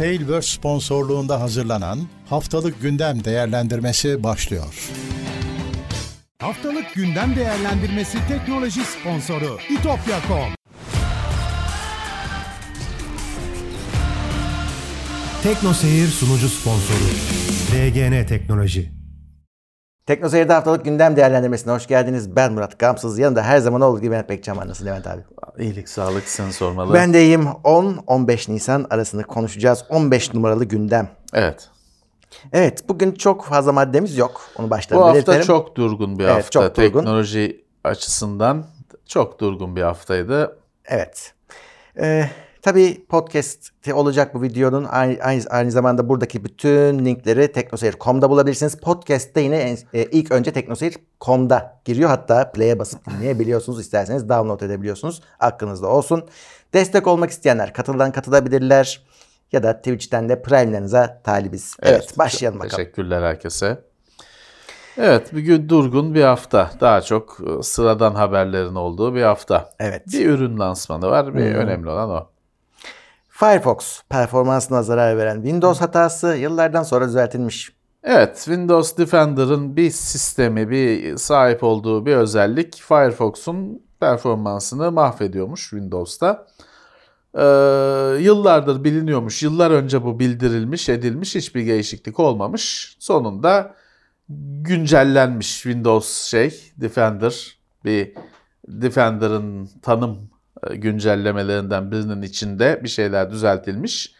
Failverse sponsorluğunda hazırlanan Haftalık Gündem Değerlendirmesi başlıyor. Haftalık Gündem Değerlendirmesi teknoloji sponsoru İtopya.com. TeknoSeyir sunucu sponsoru BGN Teknoloji. TeknoSeyir'de Haftalık Gündem Değerlendirmesi'ne hoş geldiniz. Ben Murat Gamsız. Yanında her zaman olduğu gibi Levent Bekçam var. Nasıl Levent abi? İyilik, sağlık. Seni sormalı. Ben de iyiyim. 10-15 Nisan arasını konuşacağız. 15 numaralı gündem. Evet. Evet, bugün çok fazla maddemiz yok. Onu baştan belirtelim. Bu hafta çok durgun bir hafta. Çok durgun. Teknoloji açısından çok durgun bir haftaydı. Evet. Tabii podcast'i olacak bu videonun. Aynı zamanda buradaki bütün linkleri teknoseyir.com'da bulabilirsiniz. Podcast'te yine ilk önce teknoseyir.com'da giriyor. Hatta play'e basıp dinleyebiliyorsunuz. İsterseniz download edebiliyorsunuz. Aklınızda olsun. Destek olmak isteyenler katıldan katılabilirler. Ya da Twitch'ten de Prime'lerinize talibiz. Evet, başlayalım bakalım. Teşekkürler herkese. Evet, bugün durgun bir hafta. Daha çok sıradan haberlerin olduğu bir hafta. Evet. Bir ürün lansmanı var. Bir önemli olan o. Firefox performansına zarar veren Windows hatası yıllardan sonra düzeltilmiş. Evet, Windows Defender'ın bir sistemi, bir sahip olduğu bir özellik Firefox'un performansını mahvediyormuş Windows'ta. Yıllardır biliniyormuş, yıllar önce bu bildirilmiş, edilmiş, hiçbir değişiklik olmamış. Sonunda güncellenmiş Windows Defender, bir Defender'ın tanım güncellemelerinden birinin içinde bir şeyler düzeltilmiş.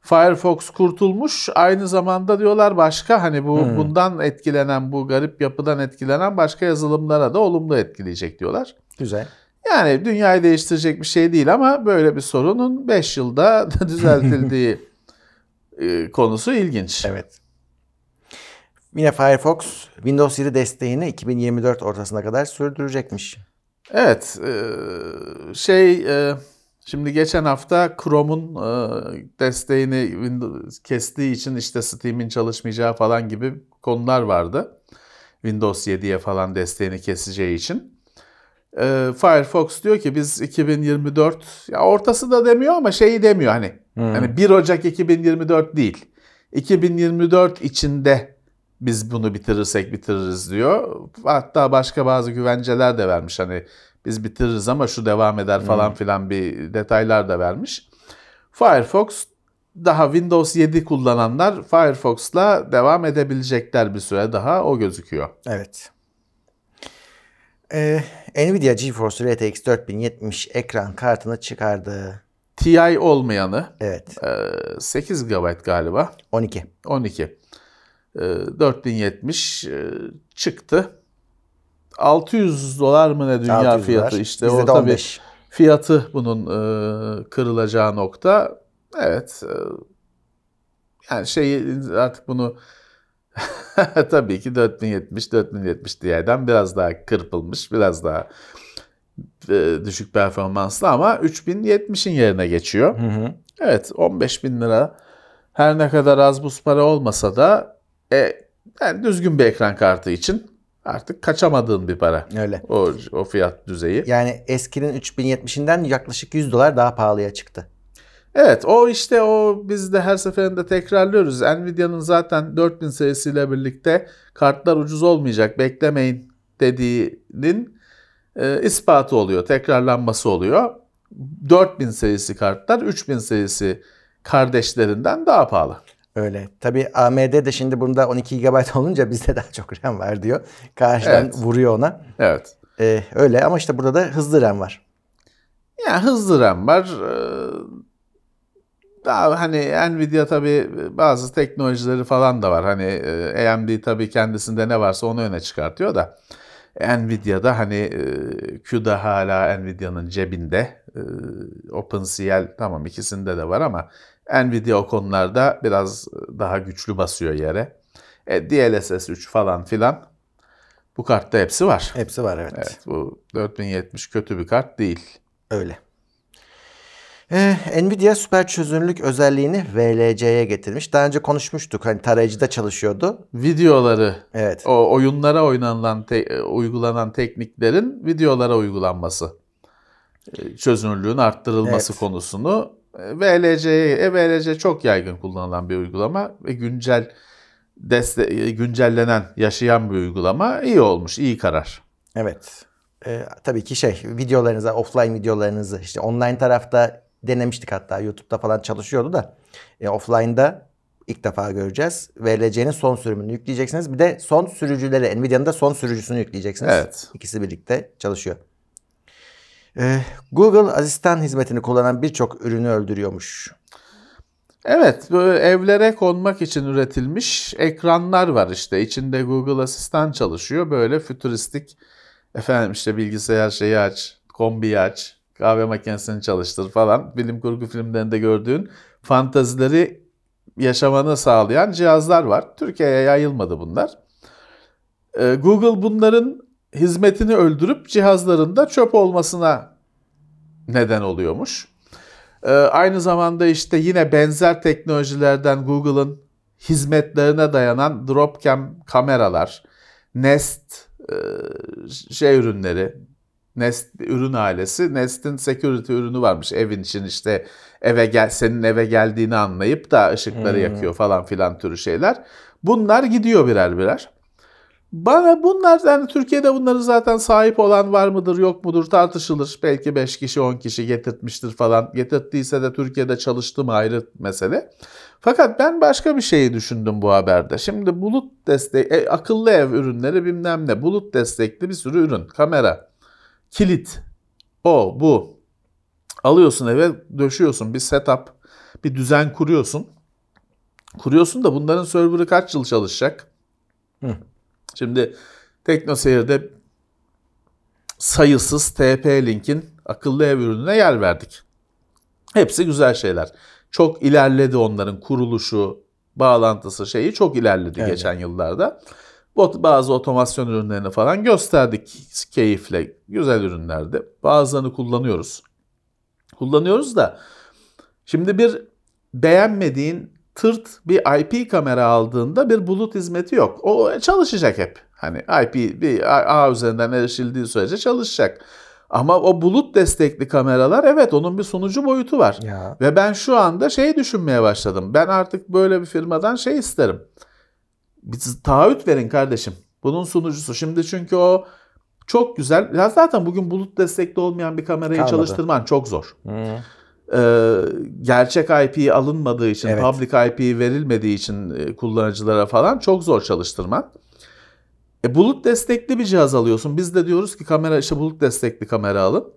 Firefox kurtulmuş. Aynı zamanda diyorlar başka bundan etkilenen, bu garip yapıdan etkilenen başka yazılımlara da olumlu etkileyecek diyorlar. Güzel. Yani dünyayı değiştirecek bir şey değil ama böyle bir sorunun 5 yılda düzeltildiği konusu ilginç. Evet. Yine Firefox Windows 7 desteğini 2024 ortasına kadar sürdürecekmiş. Evet. Şimdi geçen hafta Chrome'un desteğini kestiği için işte Steam'in çalışmayacağı falan gibi konular vardı. Windows 7'ye falan desteğini keseceği için. Firefox diyor ki biz 2024 ya ortası da demiyor ama demiyor hani 1 Ocak 2024 değil. 2024 içinde biz bunu bitirirsek bitiririz diyor. Hatta başka bazı güvenceler de vermiş. Hani biz bitiririz ama şu devam eder falan filan bir detaylar da vermiş. Firefox daha Windows 7 kullananlar Firefox'la devam edebilecekler bir süre daha, o gözüküyor. Evet. Nvidia GeForce RTX 4070 ekran kartını çıkardı. TI olmayanı. Evet. 8 GB galiba. 12. 4070 çıktı. $600 mı ne dünya fiyatı? İşte bizde o tabii fiyatı bunun kırılacağı nokta. Evet. Yani artık bunu tabii ki 4070 Ti'den biraz daha kırpılmış, biraz daha düşük performanslı ama 3070'in yerine geçiyor. Evet, 15.000 lira her ne kadar az buz para olmasa da yani düzgün bir ekran kartı için artık kaçamadığın bir para. Öyle. O fiyat düzeyi. Yani eskinin 3070'inden yaklaşık $100 daha pahalıya çıktı. Evet, biz de her seferinde tekrarlıyoruz. Nvidia'nın zaten 4000 serisiyle birlikte kartlar ucuz olmayacak, beklemeyin dediğinin ispatı oluyor, tekrarlanması oluyor. 4000 serisi kartlar 3000 serisi kardeşlerinden daha pahalı. Öyle. Tabii AMD'de şimdi bunda 12 GB olunca bizde daha çok RAM var diyor. Karşıdan vuruyor ona. Evet. Öyle ama işte burada da hızlı RAM var. Yani hızlı RAM var. Daha Nvidia tabii bazı teknolojileri falan da var. AMD tabii kendisinde ne varsa onu öne çıkartıyor da. Nvidia'da CUDA hala Nvidia'nın cebinde. OpenCL tamam ikisinde de var ama Nvidia o konularda biraz daha güçlü basıyor yere. DLSS 3 falan filan. Bu kartta hepsi var. Hepsi var, evet. Evet, bu 4070 kötü bir kart değil. Öyle. Nvidia süper çözünürlük özelliğini VLC'ye getirmiş. Daha önce konuşmuştuk. Tarayıcıda çalışıyordu. Videoları, evet. O oyunlara oynanılan, uygulanan tekniklerin videolara uygulanması, çözünürlüğün arttırılması konusunu VLC çok yaygın kullanılan bir uygulama ve güncellenen, yaşayan bir uygulama. İyi olmuş, iyi karar. Evet. Tabii ki videolarınızı, offline videolarınızı, işte online tarafta denemiştik, hatta YouTube'da falan çalışıyordu da offline'da ilk defa göreceğiz. VLC'nin son sürümünü yükleyeceksiniz. Bir de son sürücüleri, Nvidia'nın da son sürücüsünü yükleyeceksiniz. Evet. İkisi birlikte çalışıyor. Google asistan hizmetini kullanan birçok ürünü öldürüyormuş. Evet, böyle evlere konmak için üretilmiş ekranlar var işte. İçinde Google asistan çalışıyor. Böyle fütüristik, bilgisayar şeyi aç, kombiyi aç, kahve makinesini çalıştır falan. Bilim kurgu filmlerinde gördüğün fantazileri yaşamanı sağlayan cihazlar var. Türkiye'ye yayılmadı bunlar. Google bunların hizmetini öldürüp cihazlarında çöp olmasına neden oluyormuş. Aynı zamanda işte yine benzer teknolojilerden Google'ın hizmetlerine dayanan Dropcam kameralar, Nest ürünleri, Nest ürün ailesi, Nest'in security ürünü varmış. Evin için işte senin eve geldiğini anlayıp da ışıkları yakıyor falan filan türü şeyler. Bunlar gidiyor birer birer. Bana bunlar, yani Türkiye'de bunları zaten sahip olan var mıdır yok mudur tartışılır. Belki 5 kişi 10 kişi getirtmiştir falan. Getirttiyse de Türkiye'de çalıştı mı ayrı mesele. Fakat ben başka bir şeyi düşündüm bu haberde. Şimdi bulut destekli, akıllı ev ürünleri bilmem ne, bulut destekli bir sürü ürün. Kamera, kilit, o bu. Alıyorsun eve, döşüyorsun, bir setup, bir düzen kuruyorsun. Kuruyorsun da bunların server'ı kaç yıl çalışacak? Şimdi TeknoSeyir'de sayısız TP-Link'in akıllı ev ürününe yer verdik. Hepsi güzel şeyler. Çok ilerledi onların kuruluşu, bağlantısı çok ilerledi geçen yıllarda. Bazı otomasyon ürünlerini falan gösterdik keyifle. Güzel ürünlerdi. Bazılarını kullanıyoruz. Kullanıyoruz da şimdi bir beğenmediğin tırt bir IP kamera aldığında bir bulut hizmeti yok. O çalışacak hep. Hani IP bir ağ üzerinden erişildiği sürece çalışacak. Ama o bulut destekli kameralar, evet, onun bir sunucu boyutu var. Ya. Ve ben şu anda düşünmeye başladım. Ben artık böyle bir firmadan isterim. Bir taahhüt verin kardeşim. Bunun sunucusu. Şimdi çünkü o çok güzel. Ya zaten bugün bulut destekli olmayan bir kamerayı çalıştırman çok zor. Gerçek IP alınmadığı için, public IP verilmediği için kullanıcılara falan çok zor çalıştırman. Bulut destekli bir cihaz alıyorsun. Biz de diyoruz ki kamera, bulut destekli kamera alın.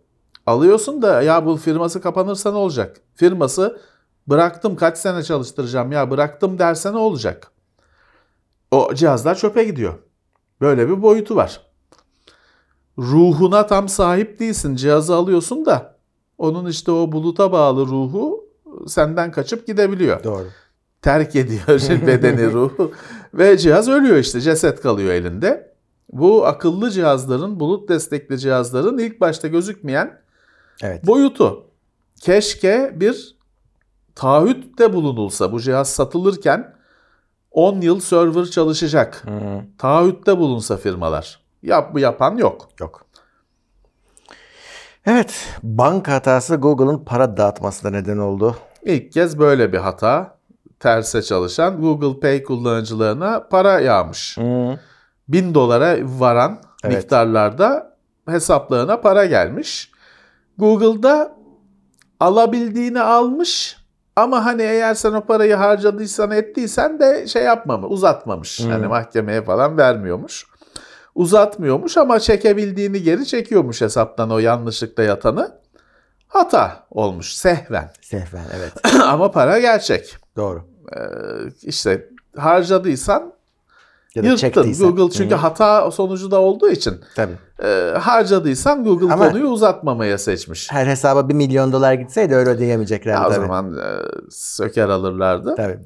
Alıyorsun da ya bu firması kapanırsa ne olacak? Firması bıraktım, kaç sene çalıştıracağım ya bıraktım derse ne olacak? O cihazlar çöpe gidiyor. Böyle bir boyutu var. Ruhuna tam sahip değilsin. Cihazı alıyorsun da onun o buluta bağlı ruhu senden kaçıp gidebiliyor. Doğru. Terk ediyor bedeni, ruhu ve cihaz ölüyor, ceset kalıyor elinde. Bu akıllı cihazların, bulut destekli cihazların ilk başta gözükmeyen boyutu. Keşke bir taahhütte bulunulsa, bu cihaz satılırken 10 yıl server çalışacak. Taahhütte bulunsa firmalar. Yapan yok. Yok. Evet, banka hatası Google'ın para dağıtmasına neden oldu. İlk kez böyle bir hata, terse çalışan Google Pay kullanıcılarına para yağmış. $1000 varan miktarlarda hesaplarına para gelmiş. Google'da alabildiğini almış ama eğer sen o parayı harcadıysan ettiysen de yapmamış, uzatmamış. Mahkemeye falan vermiyormuş. Uzatmıyormuş ama çekebildiğini geri çekiyormuş hesaptan o yanlışlıkla yatanı. Hata olmuş. Sehven. Sehven, evet. Ama para gerçek. Doğru. Harcadıysan yırttın. Çektiysen. Google çünkü hata sonucu da olduğu için. Tabii. Harcadıysan Google ama konuyu uzatmamaya seçmiş. Her hesaba $1 milyon gitseydi öyle ödeyemeyeceklerdi. O zaman söker alırlardı. Tabii.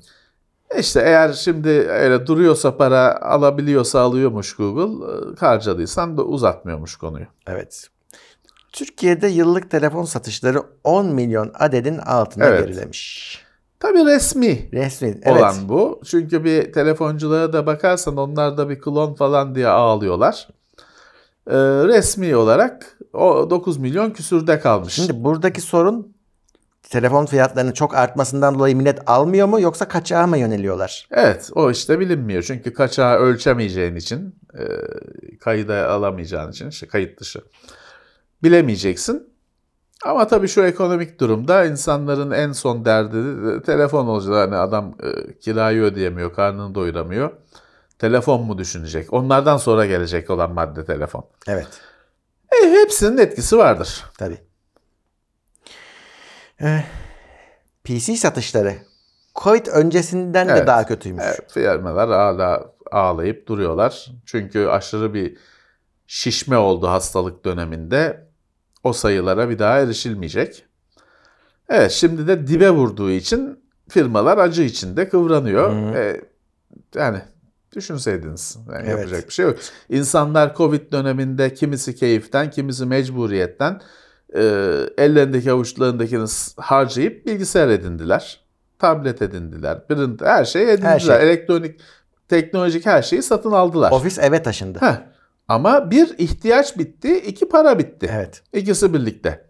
Eğer şimdi öyle duruyorsa para, alabiliyorsa alıyormuş Google, harcadıysan da uzatmıyormuş konuyu. Evet. Türkiye'de yıllık telefon satışları 10 milyon adedin altına gerilemiş. Tabii resmi olan bu. Çünkü bir telefonculara da bakarsan onlar da bir klon falan diye ağlıyorlar. Resmi olarak o 9 milyon küsürde kalmış. Şimdi buradaki sorun telefon fiyatlarının çok artmasından dolayı millet almıyor mu yoksa kaçağa mı yöneliyorlar? Evet, o işte bilinmiyor. Çünkü kaçağı ölçemeyeceğin için, kayıda alamayacağın için, işte kayıt dışı bilemeyeceksin. Ama tabii şu ekonomik durumda insanların en son derdi telefon olacak. Hani adam kirayı ödeyemiyor, karnını doyuramıyor. Telefon mu düşünecek? Onlardan sonra gelecek olan madde telefon. Evet. Hepsinin etkisi vardır. Tabii. PC satışları Covid öncesinden de daha kötüymüş. Evet, firmalar hala ağlayıp duruyorlar. Çünkü aşırı bir şişme oldu hastalık döneminde. O sayılara bir daha erişilmeyecek. Evet, şimdi de dibe vurduğu için firmalar acı içinde kıvranıyor. Yani düşünseydiniz. Yani evet. Yapacak bir şey yok. İnsanlar Covid döneminde kimisi keyiften, kimisi mecburiyetten ellerindeki avuçlarındakini harcayıp bilgisayar edindiler. Tablet edindiler. Print, her şeyi edindiler. Her şey. Elektronik, teknolojik her şeyi satın aldılar. Ofis eve taşındı. Ama bir ihtiyaç bitti, iki para bitti. Evet. İkisi birlikte.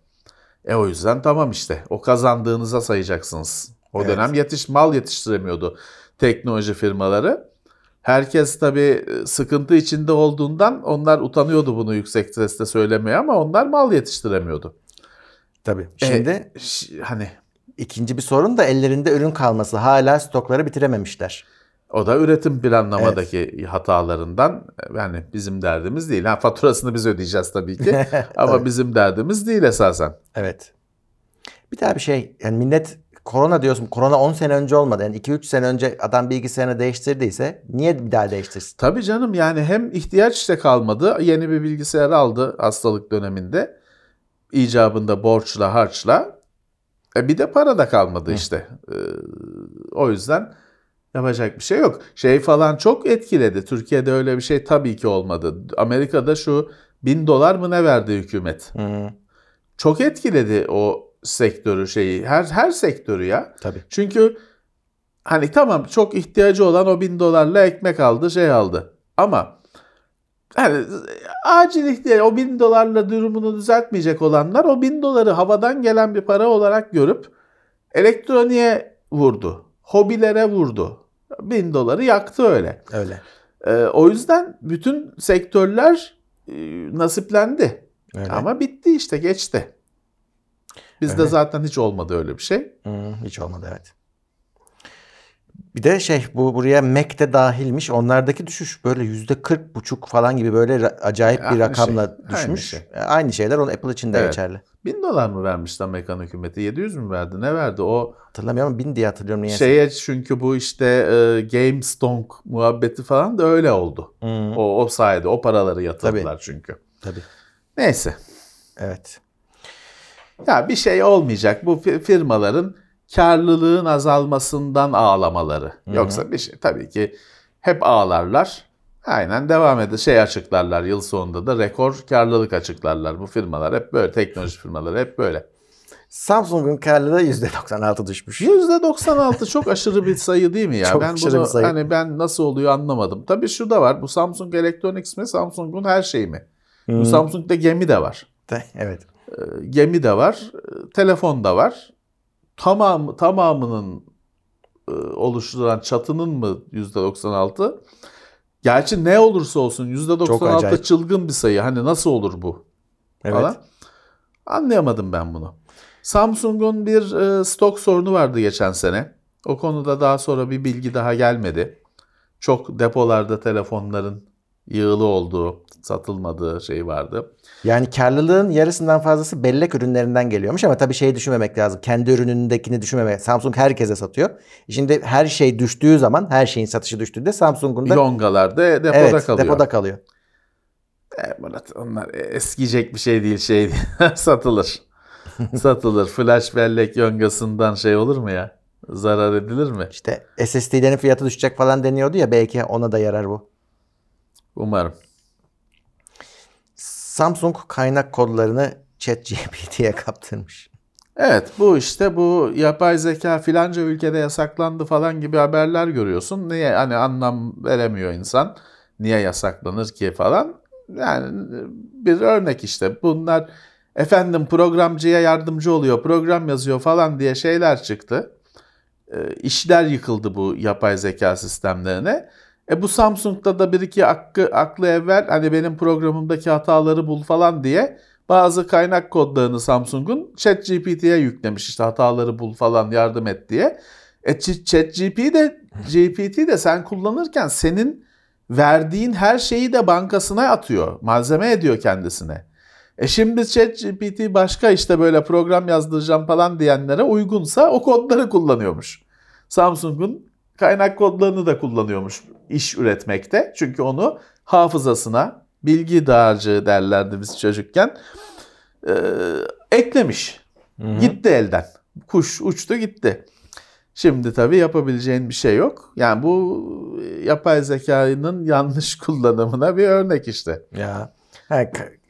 O yüzden tamam işte. O kazandığınıza sayacaksınız. O dönem mal yetiştiremiyordu teknoloji firmaları. Herkes tabii sıkıntı içinde olduğundan onlar utanıyordu bunu yüksek sesle söylemeye ama onlar mal yetiştiremiyordu. Tabii. Şimdi hani ikinci bir sorun da ellerinde ürün kalması. Hala stokları bitirememişler. O da üretim planlamadaki hatalarından. Yani bizim derdimiz değil. Faturasını biz ödeyeceğiz tabii ki. Ama tabii. Bizim derdimiz değil esasen. Evet. Bir daha bir şey. Yani millet korona diyorsun. Korona 10 sene önce olmadı. Yani 2-3 sene önce adam bilgisayarını değiştirdiyse niye bir daha değiştirsin? Tabii canım, yani hem ihtiyaç işte kalmadı. Yeni bir bilgisayar aldı hastalık döneminde. İcabında borçla harçla. Bir de para da kalmadı işte. O yüzden yapacak bir şey yok. Şey falan çok etkiledi. Türkiye'de öyle bir şey tabii ki olmadı. Amerika'da şu $1000 mı ne verdi hükümet? Çok etkiledi o sektörü şeyi. Her sektörü ya. Tabii. Çünkü hani tamam çok ihtiyacı olan o $1000 ekmek aldı, şey aldı. Ama yani acil ihtiyacı o $1000 durumunu düzeltmeyecek olanlar o $1000 havadan gelen bir para olarak görüp elektroniğe vurdu. Hobilere vurdu. $1000 yaktı öyle. Öyle. O yüzden bütün sektörler nasiplendi. Öyle. Ama bitti işte, geçti. Bizde zaten hiç olmadı öyle bir şey. Hiç olmadı, evet. Bir de buraya Mac de dahilmiş. Onlardaki düşüş böyle %40,5 falan gibi böyle acayip bir rakamla düşmüş. Aynı şeyler onun Apple için de geçerli. $1000 mı vermişti Amerikan hükümeti? 700 mü verdi? Ne verdi? O hatırlamıyorum, 1000 diye hatırlıyorum. Çünkü bu işte GameStonk muhabbeti falan da öyle oldu. O sayede o paraları yatırdılar çünkü. Tabii. Neyse. Evet. Ya bir şey olmayacak. Bu firmaların karlılığın azalmasından ağlamaları. Yoksa bir şey tabii ki hep ağlarlar. Aynen devam eder. Açıklarlar yıl sonunda da rekor karlılık açıklarlar. Bu firmalar hep böyle. Teknoloji firmaları hep böyle. Samsung'un karlılığı %96 düşmüş. %96 çok aşırı bir sayı değil mi ya? Çok bir sayı. Hani ben nasıl oluyor anlamadım. Tabii şu da var. Bu Samsung Electronics mi? Samsung'un her şeyi mi? Bu Samsung'da gemi de var. Evet. Gemi de var. Telefon da var. Tamamının oluşturan çatının mı %96? Gerçi ne olursa olsun %96 çılgın bir sayı. Hani nasıl olur bu? Evet. Falan. Anlayamadım ben bunu. Samsung'un bir stok sorunu vardı geçen sene. O konuda daha sonra bir bilgi daha gelmedi. Çok depolarda telefonların yığılı olduğu, satılmadığı şey vardı. Yani karlılığın yarısından fazlası bellek ürünlerinden geliyormuş ama tabii şeyi düşünmemek lazım. Kendi ürünündekini düşünmemek. Samsung herkese satıyor. Şimdi her şey düştüğü zaman, her şeyin satışı düştüğünde Samsung'un da yongalar da depoda kalıyor. Depoda kalıyor. Murat, onlar eskiyecek bir şey değil, satılır. Satılır. Flash bellek yongasından olur mu ya? Zarar edilir mi? İşte SSD'lerin fiyatı düşecek falan deniyordu ya, belki ona da yarar bu. Umarım. Samsung kaynak kodlarını ChatGPT'ye kaptırmış. Evet, bu işte bu yapay zeka filanca ülkede yasaklandı falan gibi haberler görüyorsun. Niye hani anlam veremiyor insan. Niye yasaklanır ki falan. Yani bir örnek işte. Bunlar efendim programcıya yardımcı oluyor, program yazıyor falan diye şeyler çıktı. İşler yıkıldı bu yapay zeka sistemlerine. Bu Samsung'da da bir iki aklı evvel hani benim programımdaki hataları bul falan diye bazı kaynak kodlarını Samsung'un ChatGPT'ye yüklemiş, işte hataları bul falan yardım et diye. ChatGPT de sen kullanırken senin verdiğin her şeyi de bankasına atıyor. Malzeme ediyor kendisine. Şimdi ChatGPT başka işte böyle program yazdıracağım falan diyenlere uygunsa o kodları kullanıyormuş. Samsung'un kaynak kodlarını da kullanıyormuş iş üretmekte. Çünkü onu hafızasına, bilgi dağarcığı derlerdi biz çocukken, eklemiş. Hı-hı. Gitti elden. Kuş uçtu gitti. Şimdi tabii yapabileceğin bir şey yok. Yani bu yapay zekanın yanlış kullanımına bir örnek işte. Ya.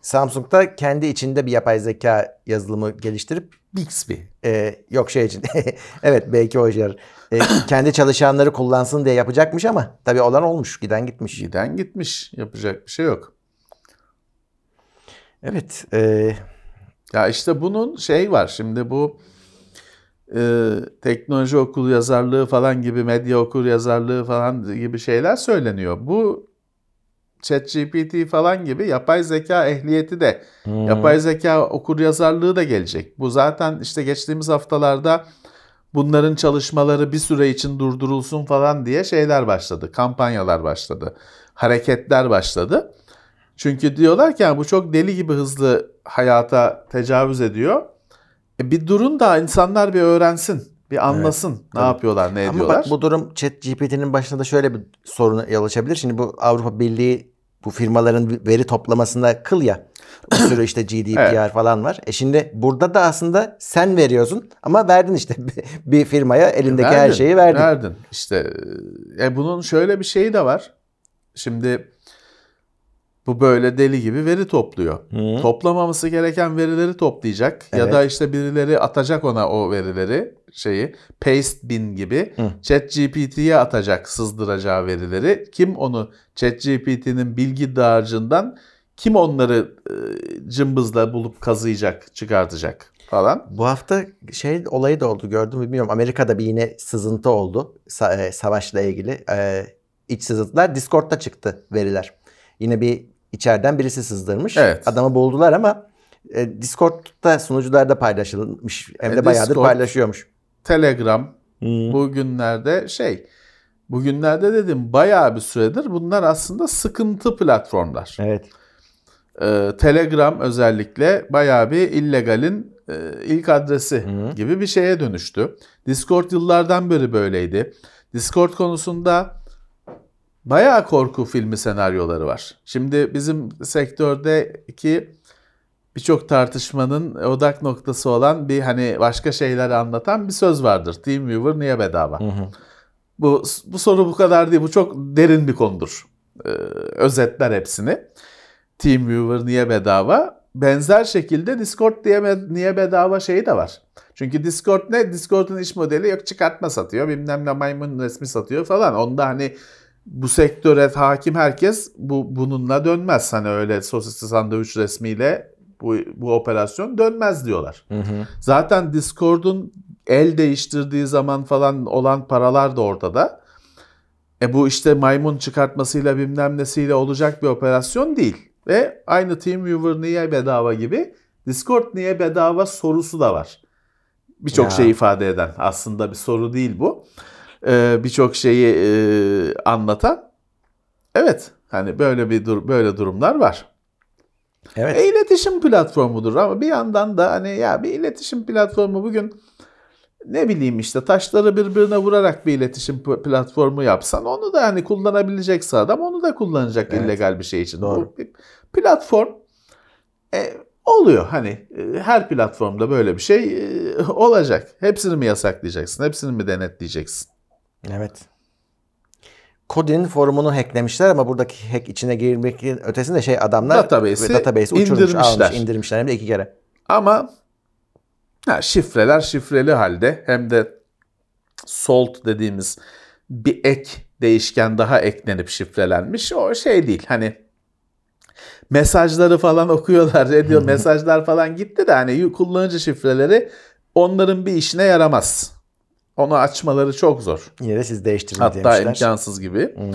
Samsung'da kendi içinde bir yapay zeka yazılımı geliştirip Bixby. Yok şey için. Evet belki o işler. Kendi çalışanları kullansın diye yapacakmış ama tabii olan olmuş. Giden gitmiş. Giden gitmiş. Yapacak bir şey yok. Evet. Ya işte bunun şey var. Şimdi bu teknoloji okul yazarlığı falan gibi, medya okur yazarlığı falan gibi şeyler söyleniyor. Bu ChatGPT falan gibi yapay zeka ehliyeti de, yapay zeka okuryazarlığı da gelecek. Bu zaten işte geçtiğimiz haftalarda bunların çalışmaları bir süre için durdurulsun falan diye şeyler başladı. Kampanyalar başladı. Hareketler başladı. Çünkü diyorlar ki bu çok deli gibi hızlı hayata tecavüz ediyor. Bir durun da insanlar bir öğrensin. Bir anlasın, evet, ne yapıyorlar, ne ediyorlar. Ama bak bu durum ChatGPT'nin başına da şöyle bir soruna yol açabilir. Şimdi bu Avrupa Birliği bu firmaların veri toplamasında kıl ya. Bir sürü işte GDPR evet, falan var. Şimdi burada da aslında sen veriyorsun ama verdin işte bir firmaya elindeki her şeyi verdin. Verdin işte. Bunun şöyle bir şeyi de var. Şimdi bu böyle deli gibi veri topluyor. Hı. Toplamaması gereken verileri toplayacak. Evet. Ya da işte birileri atacak ona o verileri. Paste bin gibi ChatGPT'ye atacak sızdıracağı verileri. Kim onu ChatGPT'nin bilgi dağarcığından kim onları cımbızla bulup kazıyacak, çıkartacak falan. Bu hafta olayı da oldu, gördüm bilmiyorum. Amerika'da bir yine sızıntı oldu. Savaşla ilgili iç sızıntılar. Discord'da çıktı veriler. Yine bir içeriden birisi sızdırmış. Evet. Adamı buldular ama Discord'da sunucularda paylaşılmış. Hem de bayağıdır Discord, paylaşıyormuş. Telegram bugünlerde bugünlerde dedim bayağı bir süredir bunlar aslında sıkıntı platformlar. Evet. Telegram özellikle bayağı bir illegalin ilk adresi gibi bir şeye dönüştü. Discord yıllardan beri böyleydi. Discord konusunda bayağı korku filmi senaryoları var. Şimdi bizim sektördeki birçok tartışmanın odak noktası olan bir hani başka şeyleri anlatan bir söz vardır. TeamViewer niye bedava? Hı hı. Bu soru bu kadar değil. Bu çok derin bir konudur. Özetler hepsini. TeamViewer niye bedava? Benzer şekilde Discord diye niye bedava şeyi de var. Çünkü Discord ne? Discord'un iş modeli yok çıkartma satıyor. Bilmem ne maymun resmi satıyor falan. Onda hani bu sektöre hakim herkes bununla dönmez. Hani öyle sosisli sandviç resmiyle bu operasyon dönmez diyorlar. Hı hı. Zaten Discord'un el değiştirdiği zaman falan olan paralar da ortada. Bu işte maymun çıkartmasıyla bilmem nesiyle olacak bir operasyon değil. Ve aynı TeamViewer niye bedava gibi Discord niye bedava sorusu da var. Birçok şey ifade eden, aslında bir soru değil bu. Birçok şeyi anlatan. Evet, hani böyle durumlar var. Evet. İletişim platformudur ama bir yandan da hani ya bir iletişim platformu bugün ne bileyim işte taşları birbirine vurarak bir iletişim platformu yapsan onu da hani kullanabilecekse adam onu da kullanacak, evet, illegal bir şey için. Doğru. Bu platform oluyor hani her platformda böyle bir şey olacak. Hepsini mi yasaklayacaksın? Hepsini mi denetleyeceksin? Evet. Kodi'nin forumunu hacklemişler ama buradaki hack içine girmekin ötesinde adamlar database'i uçurmuş, almış, indirmişler hem de 2 kere. Ama şifreler şifreli halde hem de salt dediğimiz bir ek değişken daha eklenip şifrelenmiş. O şey değil hani mesajları falan okuyorlar, ediyor. Mesajlar falan gitti de hani kullanıcı şifreleri onların bir işine yaramaz. Onu açmaları çok zor. Yine de siz değiştirme hatta demişler. Hatta imkansız gibi. Hmm.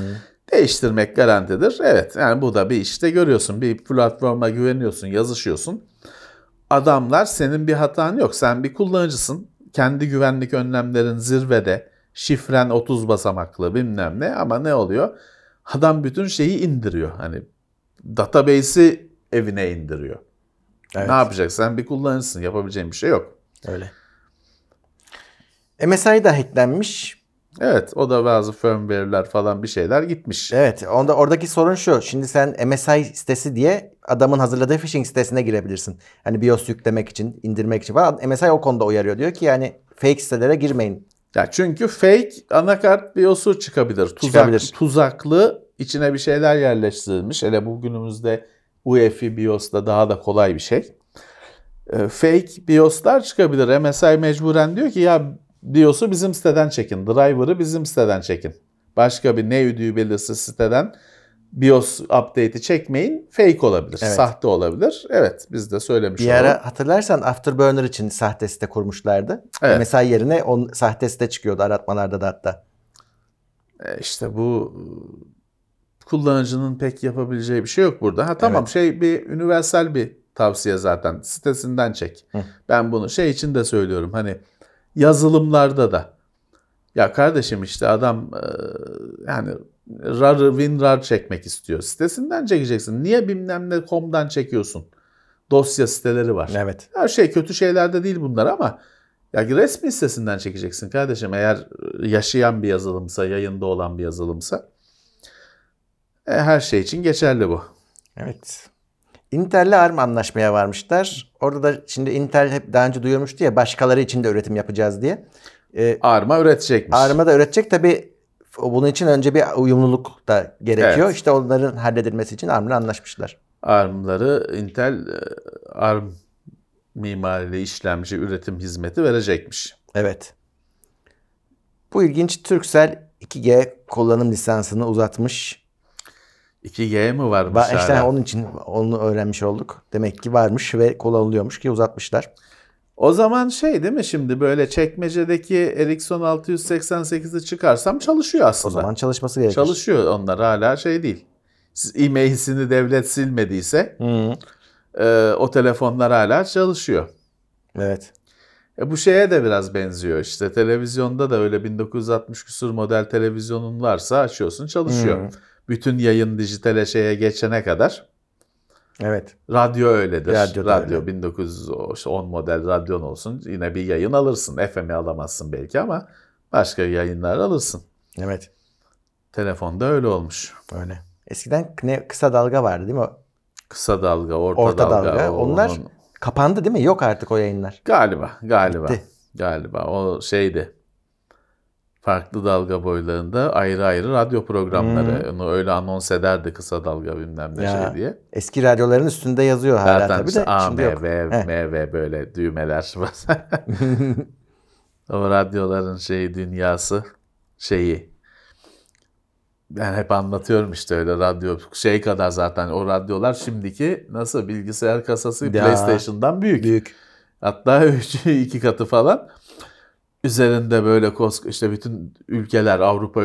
Değiştirmek garantidir. Evet, yani bu da bir işte görüyorsun. Bir platforma güveniyorsun, yazışıyorsun. Adamlar, senin bir hatan yok. Sen bir kullanıcısın. Kendi güvenlik önlemlerin zirvede. Şifren 30 basamaklı bilmem ne, ama ne oluyor? Adam bütün şeyi indiriyor. Hani database'i evine indiriyor. Evet. Ne yapacak? Sen bir kullanıcısın. Yapabileceğin bir şey yok. Öyle. MSI da hacklenmiş. Evet, o da bazı firmware'ler falan bir şeyler gitmiş. Evet, onda oradaki sorun şu. Şimdi sen MSI sitesi diye adamın hazırladığı phishing sitesine girebilirsin. Hani BIOS yüklemek için, indirmek için falan. MSI o konuda uyarıyor. Diyor ki yani fake sitelere girmeyin. Ya çünkü fake anakart BIOS'u çıkabilir. Tuzaklı, içine bir şeyler yerleştirilmiş. Hele bugünümüzde UEFI BIOS'da daha da kolay bir şey. Fake BIOS'lar çıkabilir. MSI mecburen diyor ki ya BIOS'u bizim siteden çekin. Driver'ı bizim siteden çekin. Başka bir ne üdüğü belirsiz siteden BIOS update'i çekmeyin. Fake olabilir. Evet. Sahte olabilir. Evet, biz de söylemiş olalım. Bir ara hatırlarsan Afterburner için sahte site kurmuşlardı. Evet. MSI yerine sahte site çıkıyordu aratmalarda da hatta. İşte bu kullanıcının pek yapabileceği bir şey yok burada. Ha tamam, evet. Şey, bir universal bir tavsiye zaten. Sitesinden çek. Hı. Ben bunu şey için de söylüyorum. Hani yazılımlarda da. Ya kardeşim işte adam yani WinRAR çekmek istiyor. Sitesinden çekeceksin. Niye bilmem ne .com'dan çekiyorsun? Dosya siteleri var. Evet. Her şey kötü şeyler de değil bunlar ama ya resmi sitesinden çekeceksin kardeşim. Eğer yaşayan bir yazılımsa, yayında olan bir yazılımsa her şey için geçerli bu. Evet. Intel'le ARM anlaşmaya varmışlar. Orada da şimdi Intel hep daha önce duyurmuştu ya başkaları için de üretim yapacağız diye. ARM'a üretecekmiş. ARM'a da üretecek tabii. Bunun için önce bir uyumluluk da gerekiyor. Evet. İşte onların halledilmesi için ARM'la anlaşmışlar. ARM'ları Intel ARM mimariyle işlemci üretim hizmeti verecekmiş. Evet. Bu ilginç. Turkcell 2G kullanım lisansını uzatmış. 2G mi varmış? İşte onun için onu öğrenmiş olduk. Demek ki varmış ve kullanılıyormuş ki uzatmışlar. O zaman şey değil mi, şimdi böyle çekmecedeki Ericsson 688'i çıkarsam çalışıyor aslında. O zaman çalışması gerekir. Çalışıyor, onlar hala şey değil. E-mail'sini devlet silmediyse o telefonlar hala çalışıyor. Evet. Bu şeye de biraz benziyor işte, televizyonda da öyle 1960 küsur model televizyonun varsa açıyorsun, çalışıyor. Bütün yayın dijitale şeye geçene kadar. Evet. Radyo öyledir. Radyo öyle. 1910 model radyon olsun. Yine bir yayın alırsın. FM'i alamazsın belki ama başka yayınlar alırsın. Evet. Telefonda öyle olmuş. Öyle. Eskiden kısa dalga vardı değil mi? Kısa dalga, orta dalga. Onlar kapandı değil mi? Yok artık o yayınlar. Galiba. Bitti. Galiba o şeydi. Farklı dalga boylarında ayrı ayrı radyo programları. Onu öyle anons ederdi, kısa dalga bilmem ne şey diye. Eski radyoların üstünde yazıyor hala zaten tabii işte, de. A, M, V, M, V böyle düğmeler. O radyoların şeyi, dünyası şeyi. Ben hep anlatıyorum işte, öyle radyo şey kadar zaten o radyolar şimdiki nasıl bilgisayar kasası ya, PlayStation'dan büyük. Hatta 2 katı falan. Üzerinde böyle işte bütün ülkeler, Avrupa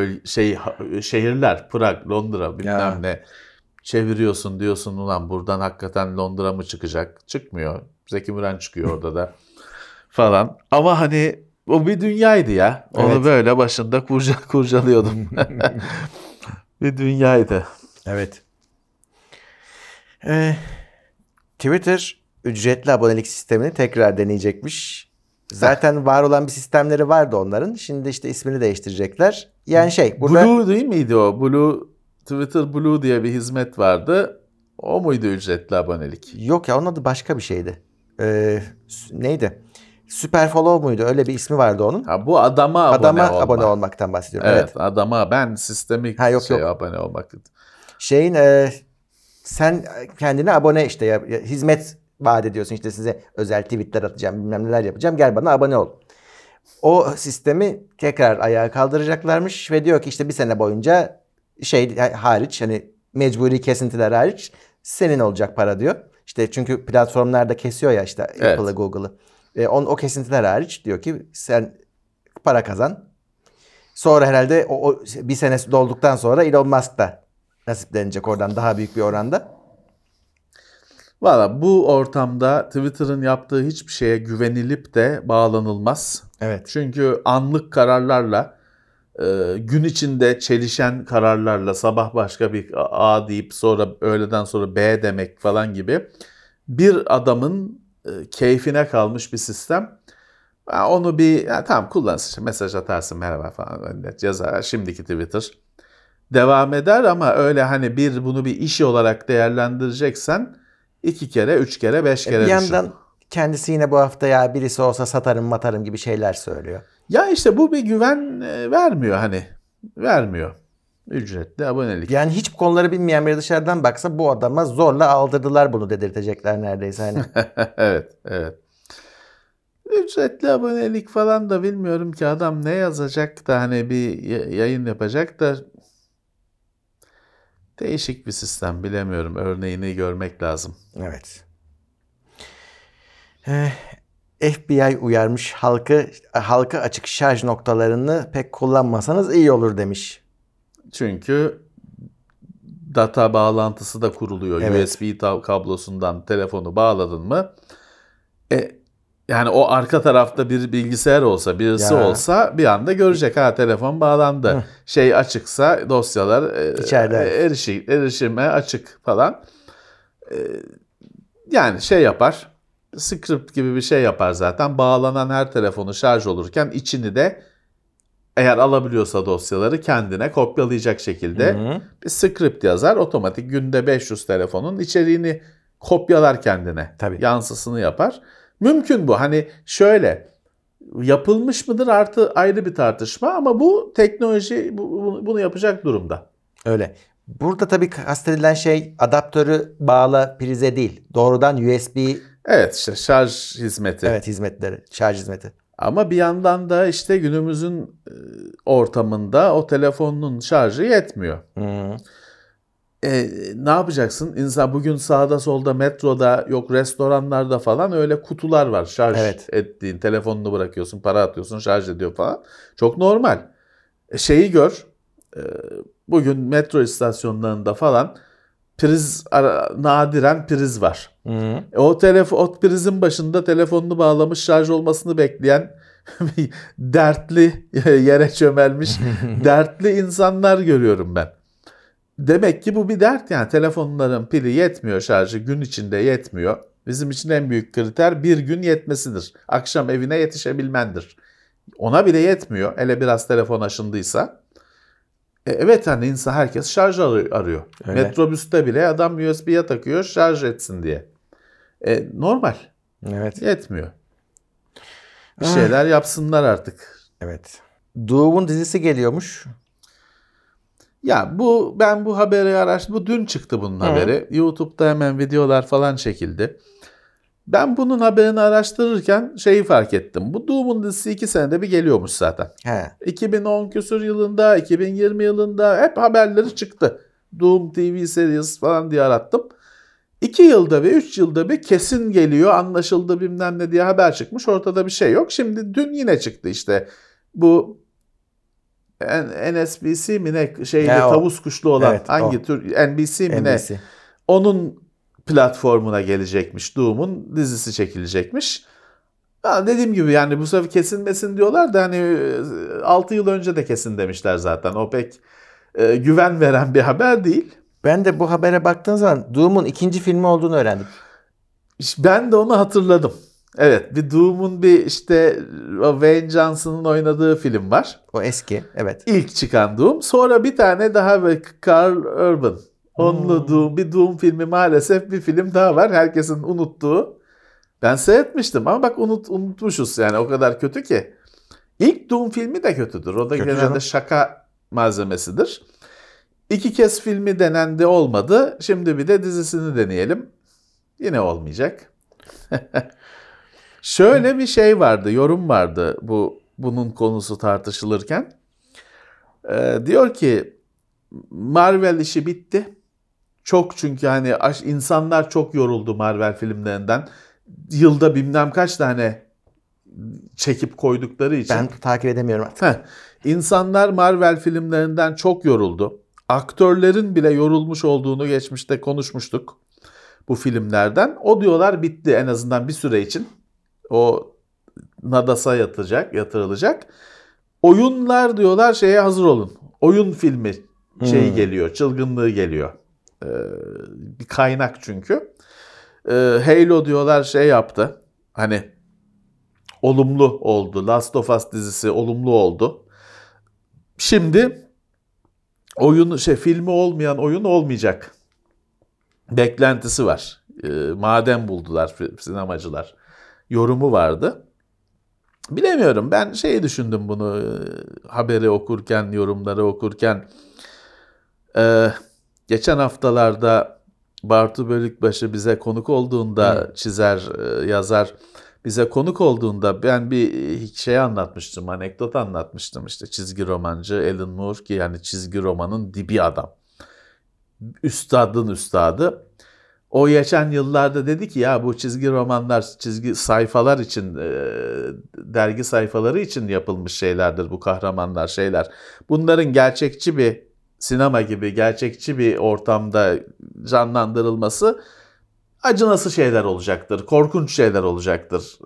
şehirler, Prag, Londra bilmem ne çeviriyorsun, diyorsun ulan buradan hakikaten Londra mı çıkacak? Çıkmıyor. Zeki Müren çıkıyor orada da falan. Ama hani o bir dünyaydı ya. Onu böyle başında kurcalıyordum. Bir dünyaydı. Evet. Twitter ücretli abonelik sistemini tekrar deneyecekmiş. Zaten var olan bir sistemleri vardı onların. Şimdi işte ismini değiştirecekler. Yani şey burada... Blue değil miydi o? Twitter Blue diye bir hizmet vardı. O muydu ücretli abonelik? Yok ya, onun adı başka bir şeydi. Neydi? Super Follow muydu? Öyle bir ismi vardı onun. Ha, bu abone olmaktan bahsediyorum. Evet. Adama ben sistemik abone olmak. Şeyin sen kendine abone işte ya, hizmet vaat ediyorsun işte, size özel tweetler atacağım, bilmem neler yapacağım, gel bana abone ol. O sistemi tekrar ayağa kaldıracaklarmış ve diyor ki işte bir sene boyunca hariç, hani mecburi kesintiler hariç senin olacak para diyor. İşte çünkü platformlarda kesiyor ya işte Apple'ı, evet, Google'ı. O kesintiler hariç diyor ki sen para kazan. Sonra herhalde o bir sene dolduktan sonra Elon Musk da nasiplenecek oradan daha büyük bir oranda. Valla bu ortamda Twitter'ın yaptığı hiçbir şeye güvenilip de bağlanılmaz. Evet. Çünkü anlık kararlarla, gün içinde çelişen kararlarla, sabah başka bir A deyip sonra öğleden sonra B demek falan gibi bir adamın keyfine kalmış bir sistem. Onu bir tamam kullansın, mesaj atarsın, merhaba falan yazar. Şimdiki Twitter devam eder ama öyle hani bunu bir iş olarak değerlendireceksen 2 kere, 3 kere, 5 kere düşün. Bir yandan kendisi yine bu hafta ya birisi olsa satarım matarım gibi şeyler söylüyor. Ya işte bu bir güven vermiyor hani. Vermiyor. Ücretli abonelik. Yani hiç bu konuları bilmeyen biri dışarıdan baksa bu adama zorla aldırdılar bunu dedirtecekler neredeyse hani. Evet, evet. Ücretli abonelik falan da bilmiyorum ki adam ne yazacak da hani bir yayın yapacak da değişik bir sistem, bilemiyorum. Örneğini görmek lazım. Evet. FBI uyarmış halka açık şarj noktalarını pek kullanmasanız iyi olur demiş. Çünkü data bağlantısı da kuruluyor. Evet. USB kablosundan telefonu bağladın mı? Yani o arka tarafta bir bilgisayar olsa, birisi olsa bir anda görecek. Ha, telefon bağlandı. Hı. Şey açıksa dosyalar erişime açık falan. Yani şey yapar. Script gibi bir şey yapar zaten. Bağlanan her telefonu şarj olurken içini de eğer alabiliyorsa dosyaları kendine kopyalayacak şekilde bir script yazar. Otomatik günde 500 telefonun içeriğini kopyalar kendine. Tabii. Yansısını yapar. Mümkün bu. Hani şöyle yapılmış mıdır artı ayrı bir tartışma ama bu teknoloji bunu yapacak durumda. Öyle. Burada tabii kastedilen şey adaptörü bağla prize değil. Doğrudan USB. Evet işte şarj hizmeti. Evet hizmetleri. Şarj hizmeti. Ama bir yandan da işte günümüzün ortamında o telefonun şarjı yetmiyor. Hmm. Ne yapacaksın? İnsan bugün sağda solda metroda yok restoranlarda falan öyle kutular var. Şarj ettiğin telefonunu bırakıyorsun, para atıyorsun, şarj ediyor falan. Çok normal. Şeyi gör. Bugün metro istasyonlarında falan priz nadiren priz var. Hı-hı. O prizin başında telefonunu bağlamış şarj olmasını bekleyen dertli yere çömelmiş dertli insanlar görüyorum ben. Demek ki bu bir dert yani telefonların pili yetmiyor, şarjı gün içinde yetmiyor. Bizim için en büyük kriter bir gün yetmesidir. Akşam evine yetişebilmendir. Ona bile yetmiyor. Hele biraz telefon aşındıysa. Evet hani insan herkes şarj arıyor. Öyle. Metrobüste bile adam USB'ye takıyor şarj etsin diye. Normal. Evet. Yetmiyor. Bir şeyler yapsınlar artık. Evet. Doom'un dizisi geliyormuş. Ya ben bu haberi araştırdım. Bu dün çıktı bunun haberi. YouTube'da hemen videolar falan çekildi. Ben bunun haberini araştırırken şeyi fark ettim. Bu Doom'un dizisi 2 senede bir geliyormuş zaten. He. 2010 küsur yılında, 2020 yılında hep haberleri çıktı. Doom TV serisi falan diye arattım. 2 yılda bir, 3 yılda bir kesin geliyor, anlaşıldı bilmem ne diye haber çıkmış. Ortada bir şey yok. Şimdi dün yine çıktı işte. Bu NSBC mi ne şeyde tavus kuşlu olan NBC mi ne onun platformuna gelecekmiş Doom'un dizisi çekilecekmiş. Ya dediğim gibi yani bu sefer kesinmesin diyorlar da hani 6 yıl önce de kesin demişler zaten. O pek güven veren bir haber değil. Ben de bu habere baktığım zaman Doom'un 2. filmi olduğunu öğrendim. Ben de onu hatırladım. Evet, bir Doom'un bir işte Wayne Johnson'ın oynadığı film var. O eski, evet. İlk çıkan Doom. Sonra bir tane daha ve Carl Urban. Onunla Doom, bir Doom filmi maalesef bir film daha var. Herkesin unuttuğu. Ben seyretmiştim ama bak unutmuşuz yani o kadar kötü ki. İlk Doom filmi de kötüdür. O da kötü genelde canım. Şaka malzemesidir. 2 kez filmi denendi olmadı. Şimdi bir de dizisini deneyelim. Yine olmayacak. Şöyle bir şey vardı, yorum vardı bunun konusu tartışılırken. Diyor ki Marvel işi bitti. Çok, çünkü hani insanlar çok yoruldu Marvel filmlerinden. Yılda bilmem kaç tane çekip koydukları için. Ben takip edemiyorum artık. İnsanlar Marvel filmlerinden çok yoruldu. Aktörlerin bile yorulmuş olduğunu geçmişte konuşmuştuk bu filmlerden. O diyorlar bitti, en azından bir süre için. O Nadas'a yatırılacak. Oyunlar diyorlar şeye hazır olun. Oyun filmi şeyi geliyor, çılgınlığı geliyor. Bir kaynak çünkü. Halo diyorlar şey yaptı. Hani olumlu oldu. Last of Us dizisi olumlu oldu. Şimdi oyun filmi olmayan oyun olmayacak beklentisi var. Maden buldular sinemacılar yorumu vardı. Bilemiyorum, ben şeyi düşündüm bunu haberi okurken, yorumları okurken. Geçen haftalarda Bartu Bölükbaşı bize konuk olduğunda, çizer, yazar bize konuk olduğunda ben bir şey anlatmıştım, anekdot anlatmıştım. İşte çizgi romancı Alan Moore, ki yani çizgi romanın dibi adam. Üstadın üstadı. O geçen yıllarda dedi ki ya bu çizgi romanlar, çizgi sayfalar için, dergi sayfaları için yapılmış şeylerdir bu kahramanlar, şeyler. Bunların gerçekçi bir sinema gibi, gerçekçi bir ortamda canlandırılması acınası şeyler olacaktır, korkunç şeyler olacaktır,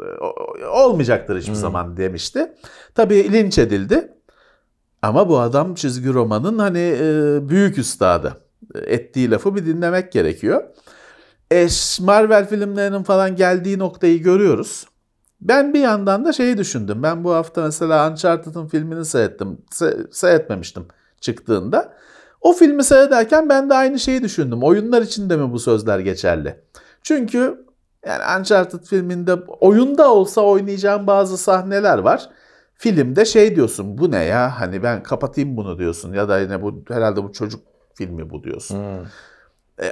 olmayacaktır hiçbir zaman demişti. Tabii linç edildi ama bu adam çizgi romanın hani büyük üstadı. Ettiği lafı bir dinlemek gerekiyor. Marvel filmlerinin falan geldiği noktayı görüyoruz. Ben bir yandan da şeyi düşündüm. Ben bu hafta mesela Uncharted'ın filmini seyrettim. Seyretmemiştim çıktığında. O filmi seyrederken ben de aynı şeyi düşündüm. Oyunlar için de mi bu sözler geçerli? Çünkü yani Uncharted filminde oyunda olsa oynayacağım bazı sahneler var. Filmde şey diyorsun, bu ne ya? Hani ben kapatayım bunu diyorsun, ya da yine bu herhalde bu çocuk filmi bu diyorsun.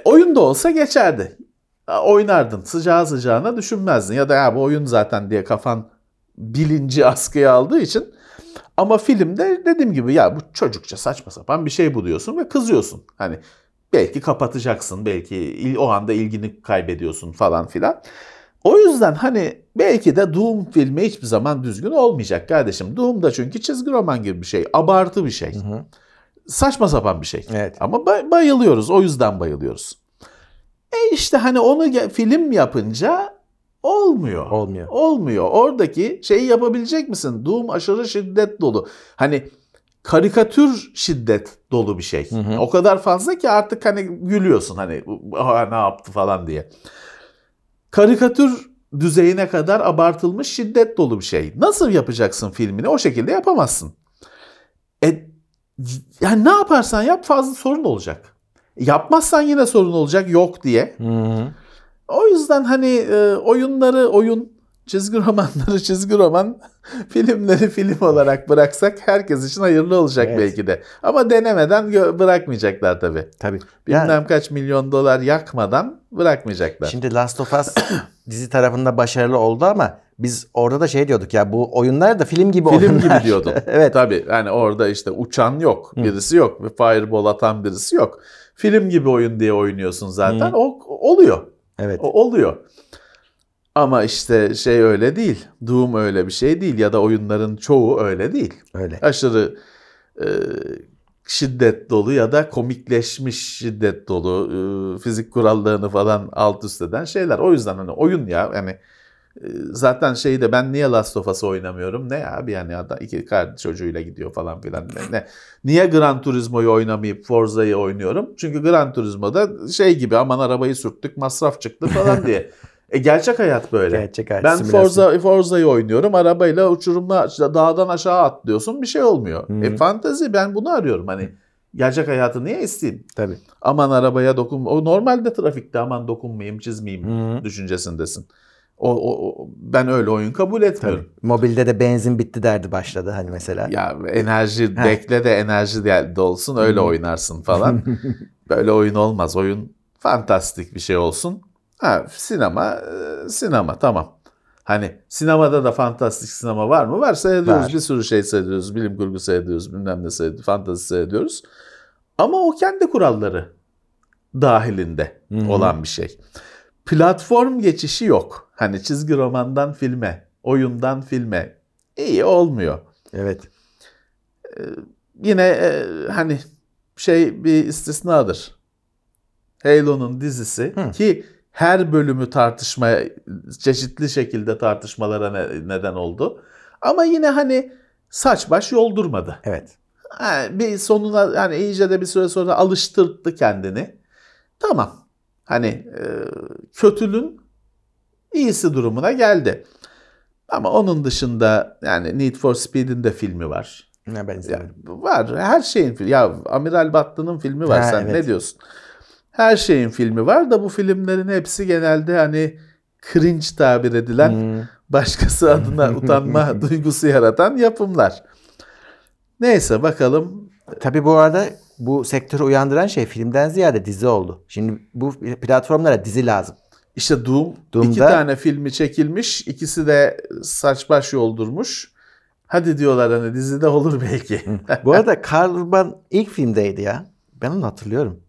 Oyunda olsa geçerdi. Oynardın, sıcağı sıcağına düşünmezdin. Ya da ya bu oyun zaten diye kafan, bilinci askıya aldığı için. Ama filmde dediğim gibi ya bu çocukça saçma sapan bir şey bu diyorsun ve kızıyorsun. Hani belki kapatacaksın, belki o anda ilgini kaybediyorsun falan filan. O yüzden hani belki de Doom filmi hiçbir zaman düzgün olmayacak kardeşim. Doom da çünkü çizgi roman gibi bir şey, abartı bir şey. Hı hı. Saçma sapan bir şey. Evet. Ama bayılıyoruz. O yüzden bayılıyoruz. İşte hani onu film yapınca olmuyor. Olmuyor. Oradaki şeyi yapabilecek misin? Doom aşırı şiddet dolu. Hani karikatür şiddet dolu bir şey. Hı hı. O kadar fazla ki artık hani gülüyorsun hani ne yaptı falan diye. Karikatür düzeyine kadar abartılmış şiddet dolu bir şey. Nasıl yapacaksın filmini? O şekilde yapamazsın. Yani ne yaparsan yap fazla sorun olacak. Yapmazsan yine sorun olacak yok diye. Hı-hı. O yüzden hani oyunları oyun, çizgi romanları çizgi roman, filmleri film olarak bıraksak herkes için hayırlı olacak belki de. Ama denemeden bırakmayacaklar tabii. Tabii. Bilmem kaç milyon dolar yakmadan bırakmayacaklar. Şimdi Last of Us dizi tarafında başarılı oldu ama biz orada da şey diyorduk ya, bu oyunlar da film gibi oyunlar. Film gibi diyordum. Evet. Tabii yani orada işte uçan yok, birisi yok, fireball atan birisi yok. Film gibi oyun diye oynuyorsun zaten. O oluyor. Evet. O oluyor. Ama işte şey öyle değil. Doom öyle bir şey değil ya da oyunların çoğu öyle değil. Öyle. Aşırı şiddet dolu ya da komikleşmiş şiddet dolu, fizik kurallarını falan alt üst eden şeyler. O yüzden hani oyun ya hani zaten şeyi de ben niye Last of Us'ı oynamıyorum? Ne abi yani adam iki kardeş çocuğuyla gidiyor falan filan. Ne? Niye Gran Turismo'yu oynamayıp Forza'yı oynuyorum? Çünkü Gran Turismo'da şey gibi aman arabayı sürttük masraf çıktı falan diye. Gerçek hayat böyle. Gerçek hayat, ben Forza'yı oynuyorum. Arabayla uçurumla dağdan aşağı atlıyorsun. Bir şey olmuyor. Fantezi, ben bunu arıyorum. Hani gerçek hayatı niye isteyeyim? Tabii. Aman arabaya dokun. O normalde trafikte aman dokunmayayım, çizmeyeyim düşüncesindesin. Ben öyle oyun kabul etmiyorum. Tabii. Mobilde de benzin bitti derdi başladı hani mesela. Ya enerji bekle de enerji dolsun öyle oynarsın falan. Böyle oyun olmaz. Oyun fantastik bir şey olsun. Sinema tamam. Hani sinemada da fantastik sinema var mı? Var, seyrediyoruz. Bir sürü şey seyrediyoruz. Bilim kurgu seyrediyoruz. Bilmem ne seyrediyoruz. Fantezi seyrediyoruz. Ama o kendi kuralları. dahilinde olan bir şey. Platform geçişi yok. Hani çizgi romandan filme, oyundan filme. İyi olmuyor. Evet. Yine hani şey bir istisnadır. Halo'nun dizisi ki her bölümü tartışmaya, çeşitli şekilde tartışmalara neden oldu. Ama yine hani saç baş yoldurmadı. Evet. Yani bir sonuna hani iyice de bir süre sonra alıştırdı kendini. Tamam. Hani kötülüğün iyisi durumuna geldi. Ama onun dışında yani Need for Speed'in de filmi var. Ne benziyor? Var. Her şeyin filmi. Ya Amiral Battı'nın filmi var. Sen evet. Ne diyorsun? Her şeyin filmi var da bu filmlerin hepsi genelde hani cringe tabir edilen başkası adına utanma duygusu yaratan yapımlar. Neyse bakalım. Tabii bu arada bu sektörü uyandıran şey filmden ziyade dizi oldu. Şimdi bu platformlara dizi lazım. İşte Doom'da... 2 tane filmi çekilmiş. İkisi de saç baş yoldurmuş. Hadi diyorlar hani dizide olur belki. Bu arada Karl Urban ilk filmdeydi ya. Ben onu hatırlıyorum.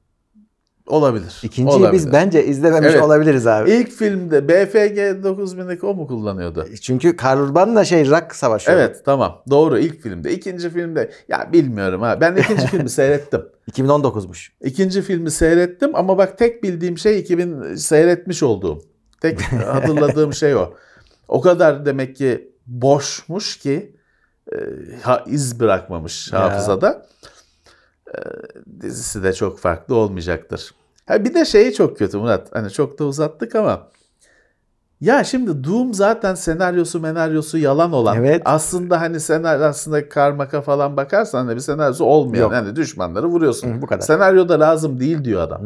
Olabilir. İkinciyi olabilir. Biz bence izlememiş olabiliriz abi. İlk filmde BFG 9000'deki o mu kullanıyordu? Çünkü Karl Urban'la Irak Savaşı. Evet tamam doğru ilk filmde. İkinci filmde ya bilmiyorum ha. Ben ikinci filmi seyrettim. 2019'muş. İkinci filmi seyrettim ama bak tek bildiğim şey seyretmiş olduğum. Tek hatırladığım şey o. O kadar demek ki boşmuş ki iz bırakmamış hafızada. Ya. Dizisi de çok farklı olmayacaktır. Ha bir de şeyi çok kötü Murat. Hani çok da uzattık ama ya şimdi Doom zaten senaryosu yalan olan. Evet. Aslında hani aslında karmaka falan bakarsan hani bir senaryosu olmayan. Yok. Hani düşmanları vuruyorsun. Bu kadar. Senaryo da lazım değil diyor adam.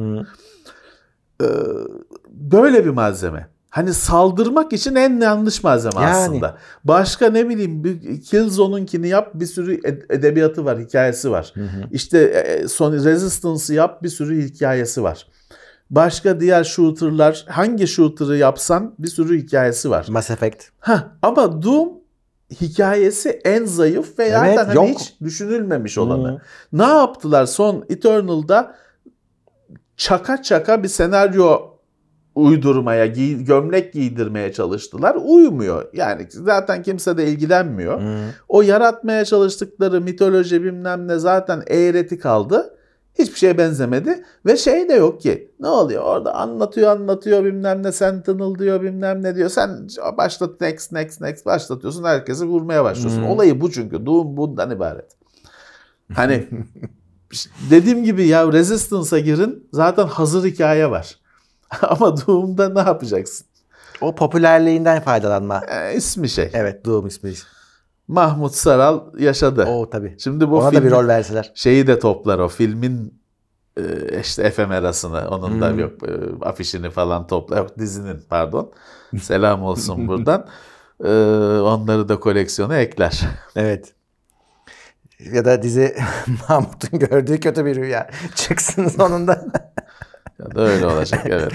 Böyle bir malzeme. Hani saldırmak için en yanlış malzeme yani. Aslında. Başka ne bileyim Killzone'unkini yap bir sürü edebiyatı var, hikayesi var. İşte son Resistance'ı yap bir sürü hikayesi var. Başka diğer shooter'lar hangi shooter'ı yapsan bir sürü hikayesi var. Mass Effect. Ama Doom hikayesi en zayıf ve zaten hani hiç düşünülmemiş olanı. Ne yaptılar son Eternal'da çaka bir senaryo uydurmaya, gömlek giydirmeye çalıştılar. Uymuyor. Yani zaten kimse de ilgilenmiyor. O yaratmaya çalıştıkları mitoloji bilmem ne zaten eğreti kaldı. Hiçbir şeye benzemedi. Ve şey de yok ki. Ne oluyor? Orada anlatıyor bilmem ne. Sentinel diyor bilmem ne diyor. Sen başlat next başlatıyorsun. Herkesi vurmaya başlıyorsun. Olayı bu çünkü. Doom bundan ibaret. Hani dediğim gibi ya Resistance'a girin. Zaten hazır hikaye var. Ama Doom'da ne yapacaksın? O popülerliğinden faydalanma. İsmi şey. Evet, Doom ismi. Mahmut Saral yaşadı. Oo tabii. Şimdi bu ona da bir rol verseler. Şeyi de toplar o filmin işte efemerasını, onun da yok afişini falan toplar. Yok dizinin pardon. Selam olsun buradan. Onları da koleksiyona ekler. Evet. Ya da dizi Mahmut'un gördüğü kötü bir rüya. Çıksın sonunda. Ya da öyle olacak evet.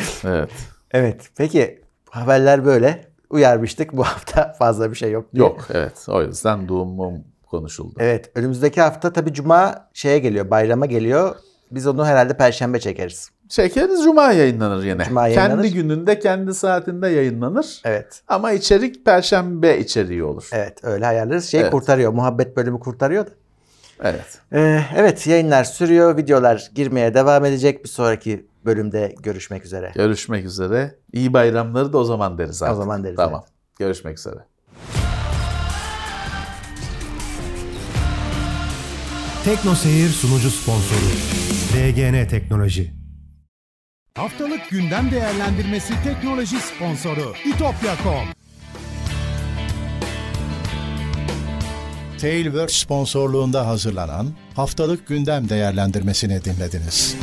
Evet peki haberler böyle uyarmıştık bu hafta fazla bir şey yok diye. Yok evet o yüzden Doom'um konuşuldu. Evet önümüzdeki hafta tabii Cuma bayrama geliyor. Biz onu herhalde Perşembe çekeriz. Çekeriz Cuma yayınlanır yine. Cuma yayınlanır. Kendi gününde kendi saatinde yayınlanır. Evet. Ama içerik Perşembe içeriği olur. Evet öyle ayarlarız kurtarıyor muhabbet bölümü kurtarıyor da. Evet. Evet yayınlar sürüyor videolar girmeye devam edecek bir sonraki bölümde görüşmek üzere. Görüşmek üzere. İyi bayramları da o zaman deriz artık. O zaman deriz. Tamam. Evet. Görüşmek üzere. TeknoSeyir sunucu sponsoru BGN Teknoloji. Haftalık gündem değerlendirmesi teknoloji sponsoru İtopya.com. Failverse sponsorluğunda hazırlanan haftalık gündem değerlendirmesini dinlediniz.